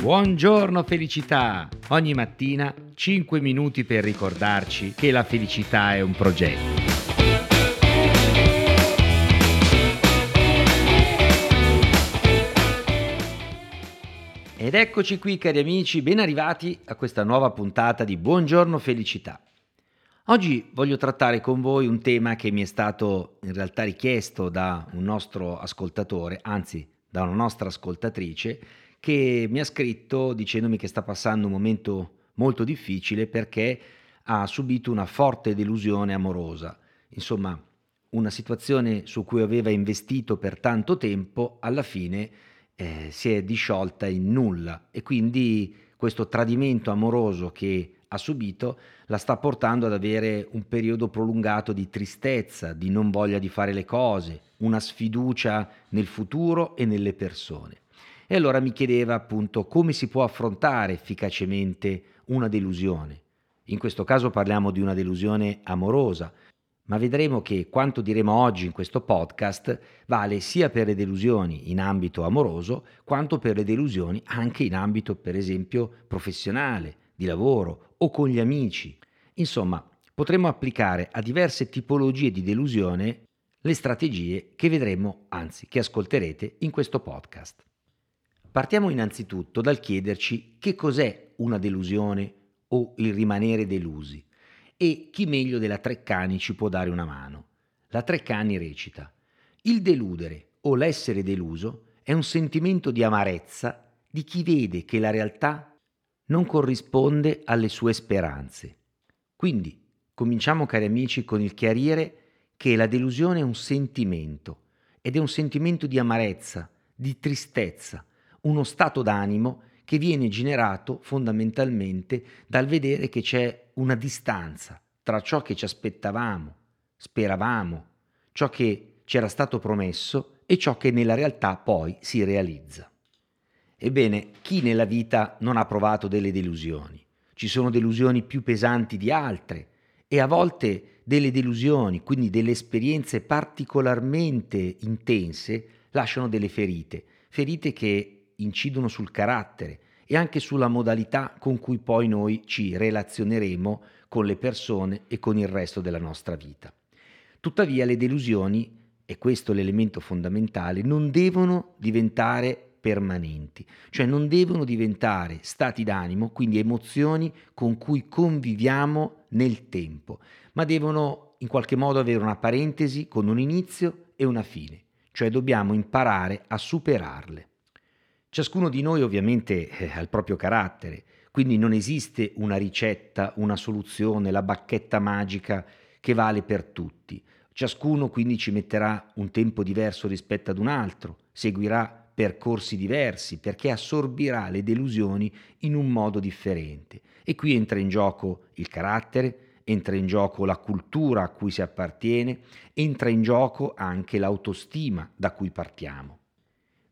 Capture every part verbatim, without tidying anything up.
Buongiorno felicità! Ogni mattina cinque minuti per ricordarci che la felicità è un progetto. Ed eccoci qui cari amici, ben arrivati a questa nuova puntata di Buongiorno Felicità. Oggi voglio trattare con voi un tema che mi è stato in realtà richiesto da un nostro ascoltatore, anzi da una nostra ascoltatrice, che mi ha scritto dicendomi che sta passando un momento molto difficile perché ha subito una forte delusione amorosa. Insomma, una situazione su cui aveva investito per tanto tempo, alla fine eh, si è disciolta in nulla e quindi questo tradimento amoroso che ha subito la sta portando ad avere un periodo prolungato di tristezza, di non voglia di fare le cose, una sfiducia nel futuro e nelle persone. E allora mi chiedeva appunto come si può affrontare efficacemente una delusione. In questo caso parliamo di una delusione amorosa, ma vedremo che quanto diremo oggi in questo podcast vale sia per le delusioni in ambito amoroso quanto per le delusioni anche in ambito per esempio professionale, di lavoro o con gli amici. Insomma, potremo applicare a diverse tipologie di delusione le strategie che vedremo, anzi che ascolterete in questo podcast. Partiamo innanzitutto dal chiederci che cos'è una delusione o il rimanere delusi e chi meglio della Treccani ci può dare una mano. La Treccani recita: il deludere o l'essere deluso è un sentimento di amarezza di chi vede che la realtà non corrisponde alle sue speranze. Quindi cominciamo cari amici con il chiarire che la delusione è un sentimento ed è un sentimento di amarezza, di tristezza, uno stato d'animo che viene generato fondamentalmente dal vedere che c'è una distanza tra ciò che ci aspettavamo, speravamo, ciò che c'era stato promesso e ciò che nella realtà poi si realizza. Ebbene, chi nella vita non ha provato delle delusioni? Ci sono delusioni più pesanti di altre e a volte delle delusioni, quindi delle esperienze particolarmente intense, lasciano delle ferite, ferite che incidono sul carattere e anche sulla modalità con cui poi noi ci relazioneremo con le persone e con il resto della nostra vita. Tuttavia le delusioni, e questo è l'elemento fondamentale, non devono diventare permanenti, cioè non devono diventare stati d'animo, quindi emozioni con cui conviviamo nel tempo, ma devono in qualche modo avere una parentesi con un inizio e una fine, cioè dobbiamo imparare a superarle. Ciascuno di noi ovviamente ha il proprio carattere, quindi non esiste una ricetta, una soluzione, la bacchetta magica che vale per tutti. Ciascuno quindi ci metterà un tempo diverso rispetto ad un altro, seguirà percorsi diversi perché assorbirà le delusioni in un modo differente e qui entra in gioco il carattere, entra in gioco la cultura a cui si appartiene, entra in gioco anche l'autostima da cui partiamo.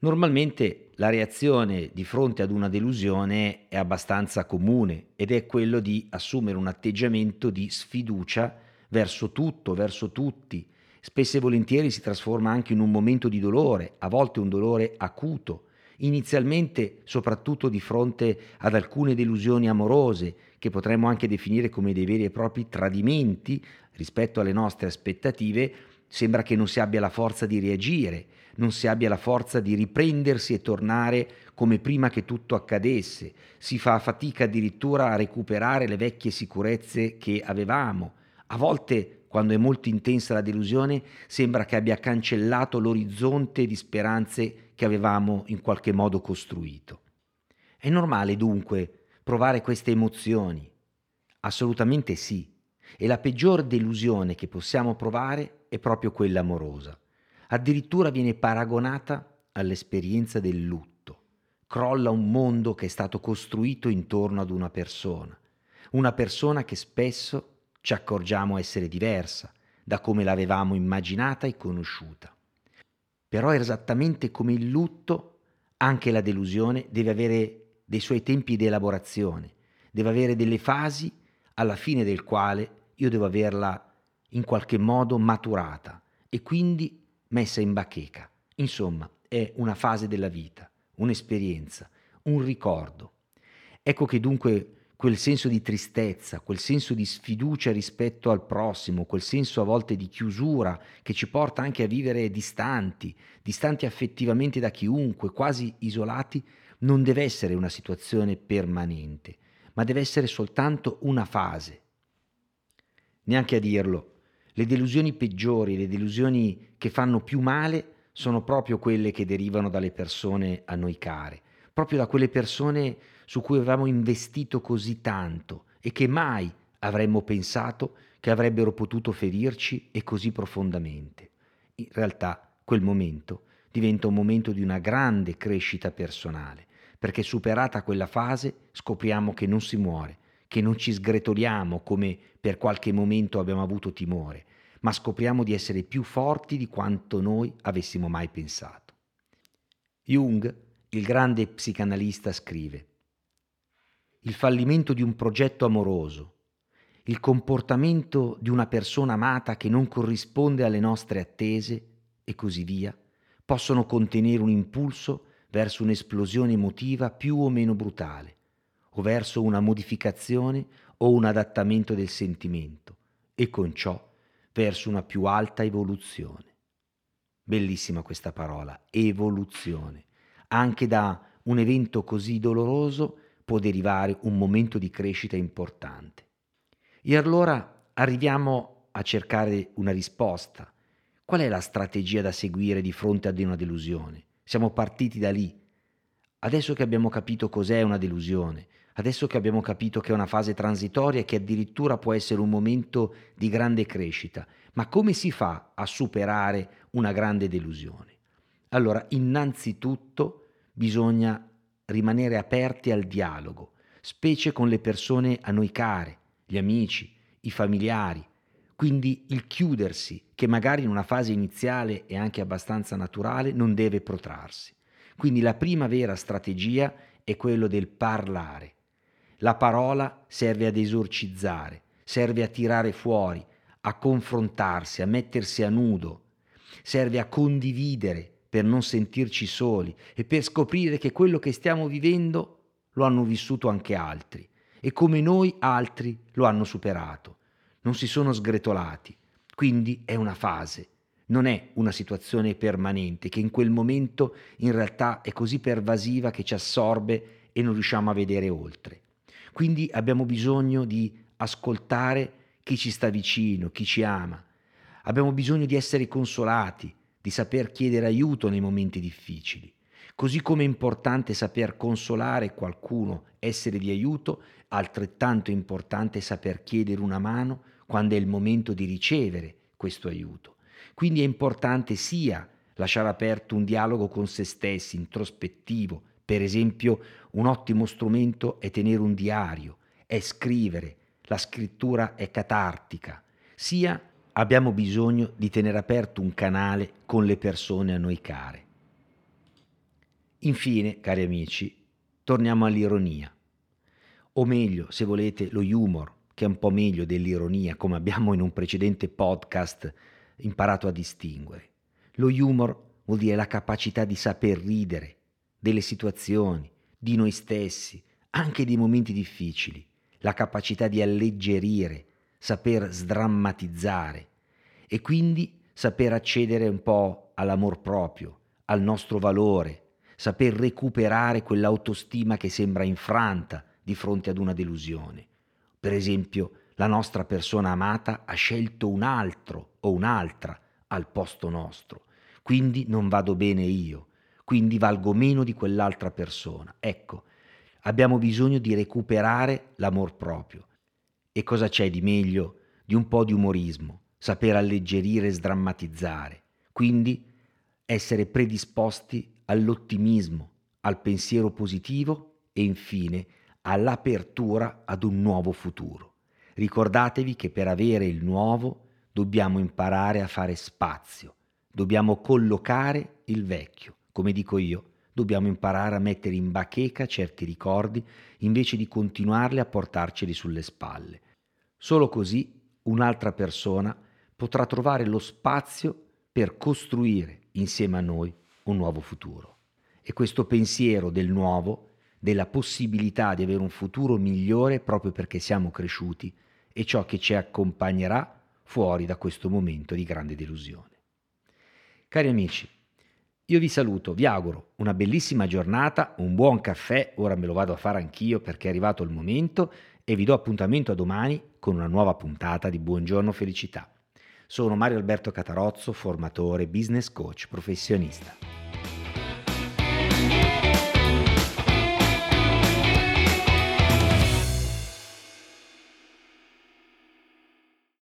Normalmente la reazione di fronte ad una delusione è abbastanza comune ed è quello di assumere un atteggiamento di sfiducia verso tutto, verso tutti. Spesso e volentieri si trasforma anche in un momento di dolore, a volte un dolore acuto, inizialmente soprattutto di fronte ad alcune delusioni amorose che potremmo anche definire come dei veri e propri tradimenti rispetto alle nostre aspettative, sembra che non si abbia la forza di reagire, non si abbia la forza di riprendersi e tornare come prima che tutto accadesse, si fa fatica addirittura a recuperare le vecchie sicurezze che avevamo, a volte quando è molto intensa la delusione, sembra che abbia cancellato l'orizzonte di speranze che avevamo in qualche modo costruito. È normale dunque provare queste emozioni? Assolutamente sì. E la peggior delusione che possiamo provare è proprio quella amorosa. Addirittura viene paragonata all'esperienza del lutto. Crolla un mondo che è stato costruito intorno ad una persona. Una persona che spesso ci accorgiamo essere diversa da come l'avevamo immaginata e conosciuta. Però esattamente come il lutto, anche la delusione deve avere dei suoi tempi di elaborazione, deve avere delle fasi alla fine del quale io devo averla in qualche modo maturata e quindi messa in bacheca. Insomma, è una fase della vita, un'esperienza, un ricordo. Ecco che dunque quel senso di tristezza, quel senso di sfiducia rispetto al prossimo, quel senso a volte di chiusura che ci porta anche a vivere distanti, distanti affettivamente da chiunque, quasi isolati, non deve essere una situazione permanente, ma deve essere soltanto una fase. Neanche a dirlo, le delusioni peggiori, le delusioni che fanno più male sono proprio quelle che derivano dalle persone a noi care, proprio da quelle persone su cui avevamo investito così tanto e che mai avremmo pensato che avrebbero potuto ferirci e così profondamente. In realtà quel momento diventa un momento di una grande crescita personale, perché superata quella fase scopriamo che non si muore, che non ci sgretoliamo come per qualche momento abbiamo avuto timore, ma scopriamo di essere più forti di quanto noi avessimo mai pensato. Jung, il grande psicanalista, scrive: il fallimento di un progetto amoroso, il comportamento di una persona amata che non corrisponde alle nostre attese e così via, possono contenere un impulso verso un'esplosione emotiva più o meno brutale, o verso una modificazione o un adattamento del sentimento, e con ciò verso una più alta evoluzione. Bellissima questa parola, evoluzione. Anche da un evento così doloroso può derivare un momento di crescita importante. E allora arriviamo a cercare una risposta. Qual è la strategia da seguire di fronte ad una delusione? Siamo partiti da lì. Adesso che abbiamo capito cos'è una delusione, adesso che abbiamo capito che è una fase transitoria e che addirittura può essere un momento di grande crescita, ma come si fa a superare una grande delusione? Allora, innanzitutto bisogna rimanere aperti al dialogo, specie con le persone a noi care, gli amici, i familiari. Quindi il chiudersi, che magari in una fase iniziale e anche abbastanza naturale, non deve protrarsi. Quindi la prima vera strategia è quello del parlare. La parola serve ad esorcizzare, serve a tirare fuori, a confrontarsi, a mettersi a nudo, serve a condividere per non sentirci soli e per scoprire che quello che stiamo vivendo lo hanno vissuto anche altri e come noi altri lo hanno superato, non si sono sgretolati. Quindi è una fase, non è una situazione permanente che in quel momento in realtà è così pervasiva che ci assorbe e non riusciamo a vedere oltre. Quindi abbiamo bisogno di ascoltare chi ci sta vicino, chi ci ama, abbiamo bisogno di essere consolati, di saper chiedere aiuto nei momenti difficili. Così come è importante saper consolare qualcuno, essere di aiuto, altrettanto è importante saper chiedere una mano quando è il momento di ricevere questo aiuto. Quindi è importante sia lasciare aperto un dialogo con se stessi, introspettivo. Per esempio, un ottimo strumento è tenere un diario, è scrivere. La scrittura è catartica. Sia abbiamo bisogno di tenere aperto un canale con le persone a noi care. Infine, cari amici, torniamo all'ironia. O meglio, se volete, lo humor, che è un po' meglio dell'ironia, come abbiamo in un precedente podcast imparato a distinguere. Lo humor vuol dire la capacità di saper ridere delle situazioni, di noi stessi, anche dei momenti difficili, la capacità di alleggerire, saper sdrammatizzare e quindi saper accedere un po' all'amor proprio, al nostro valore, saper recuperare quell'autostima che sembra infranta di fronte ad una delusione. Per esempio, la nostra persona amata ha scelto un altro o un'altra al posto nostro, quindi non vado bene io, quindi valgo meno di quell'altra persona. Ecco, abbiamo bisogno di recuperare l'amor proprio. E cosa c'è di meglio di un po' di umorismo, saper alleggerire e sdrammatizzare, quindi essere predisposti all'ottimismo, al pensiero positivo e infine all'apertura ad un nuovo futuro. Ricordatevi che per avere il nuovo dobbiamo imparare a fare spazio, dobbiamo collocare il vecchio, come dico io. Dobbiamo imparare a mettere in bacheca certi ricordi invece di continuarli a portarceli sulle spalle. Solo così un'altra persona potrà trovare lo spazio per costruire insieme a noi un nuovo futuro. E questo pensiero del nuovo, della possibilità di avere un futuro migliore proprio perché siamo cresciuti, è ciò che ci accompagnerà fuori da questo momento di grande delusione. Cari amici, io vi saluto, vi auguro una bellissima giornata, un buon caffè, ora me lo vado a fare anch'io perché è arrivato il momento, e vi do appuntamento a domani con una nuova puntata di Buongiorno Felicità. Sono Mario Alberto Catarozzo, formatore, business coach, professionista.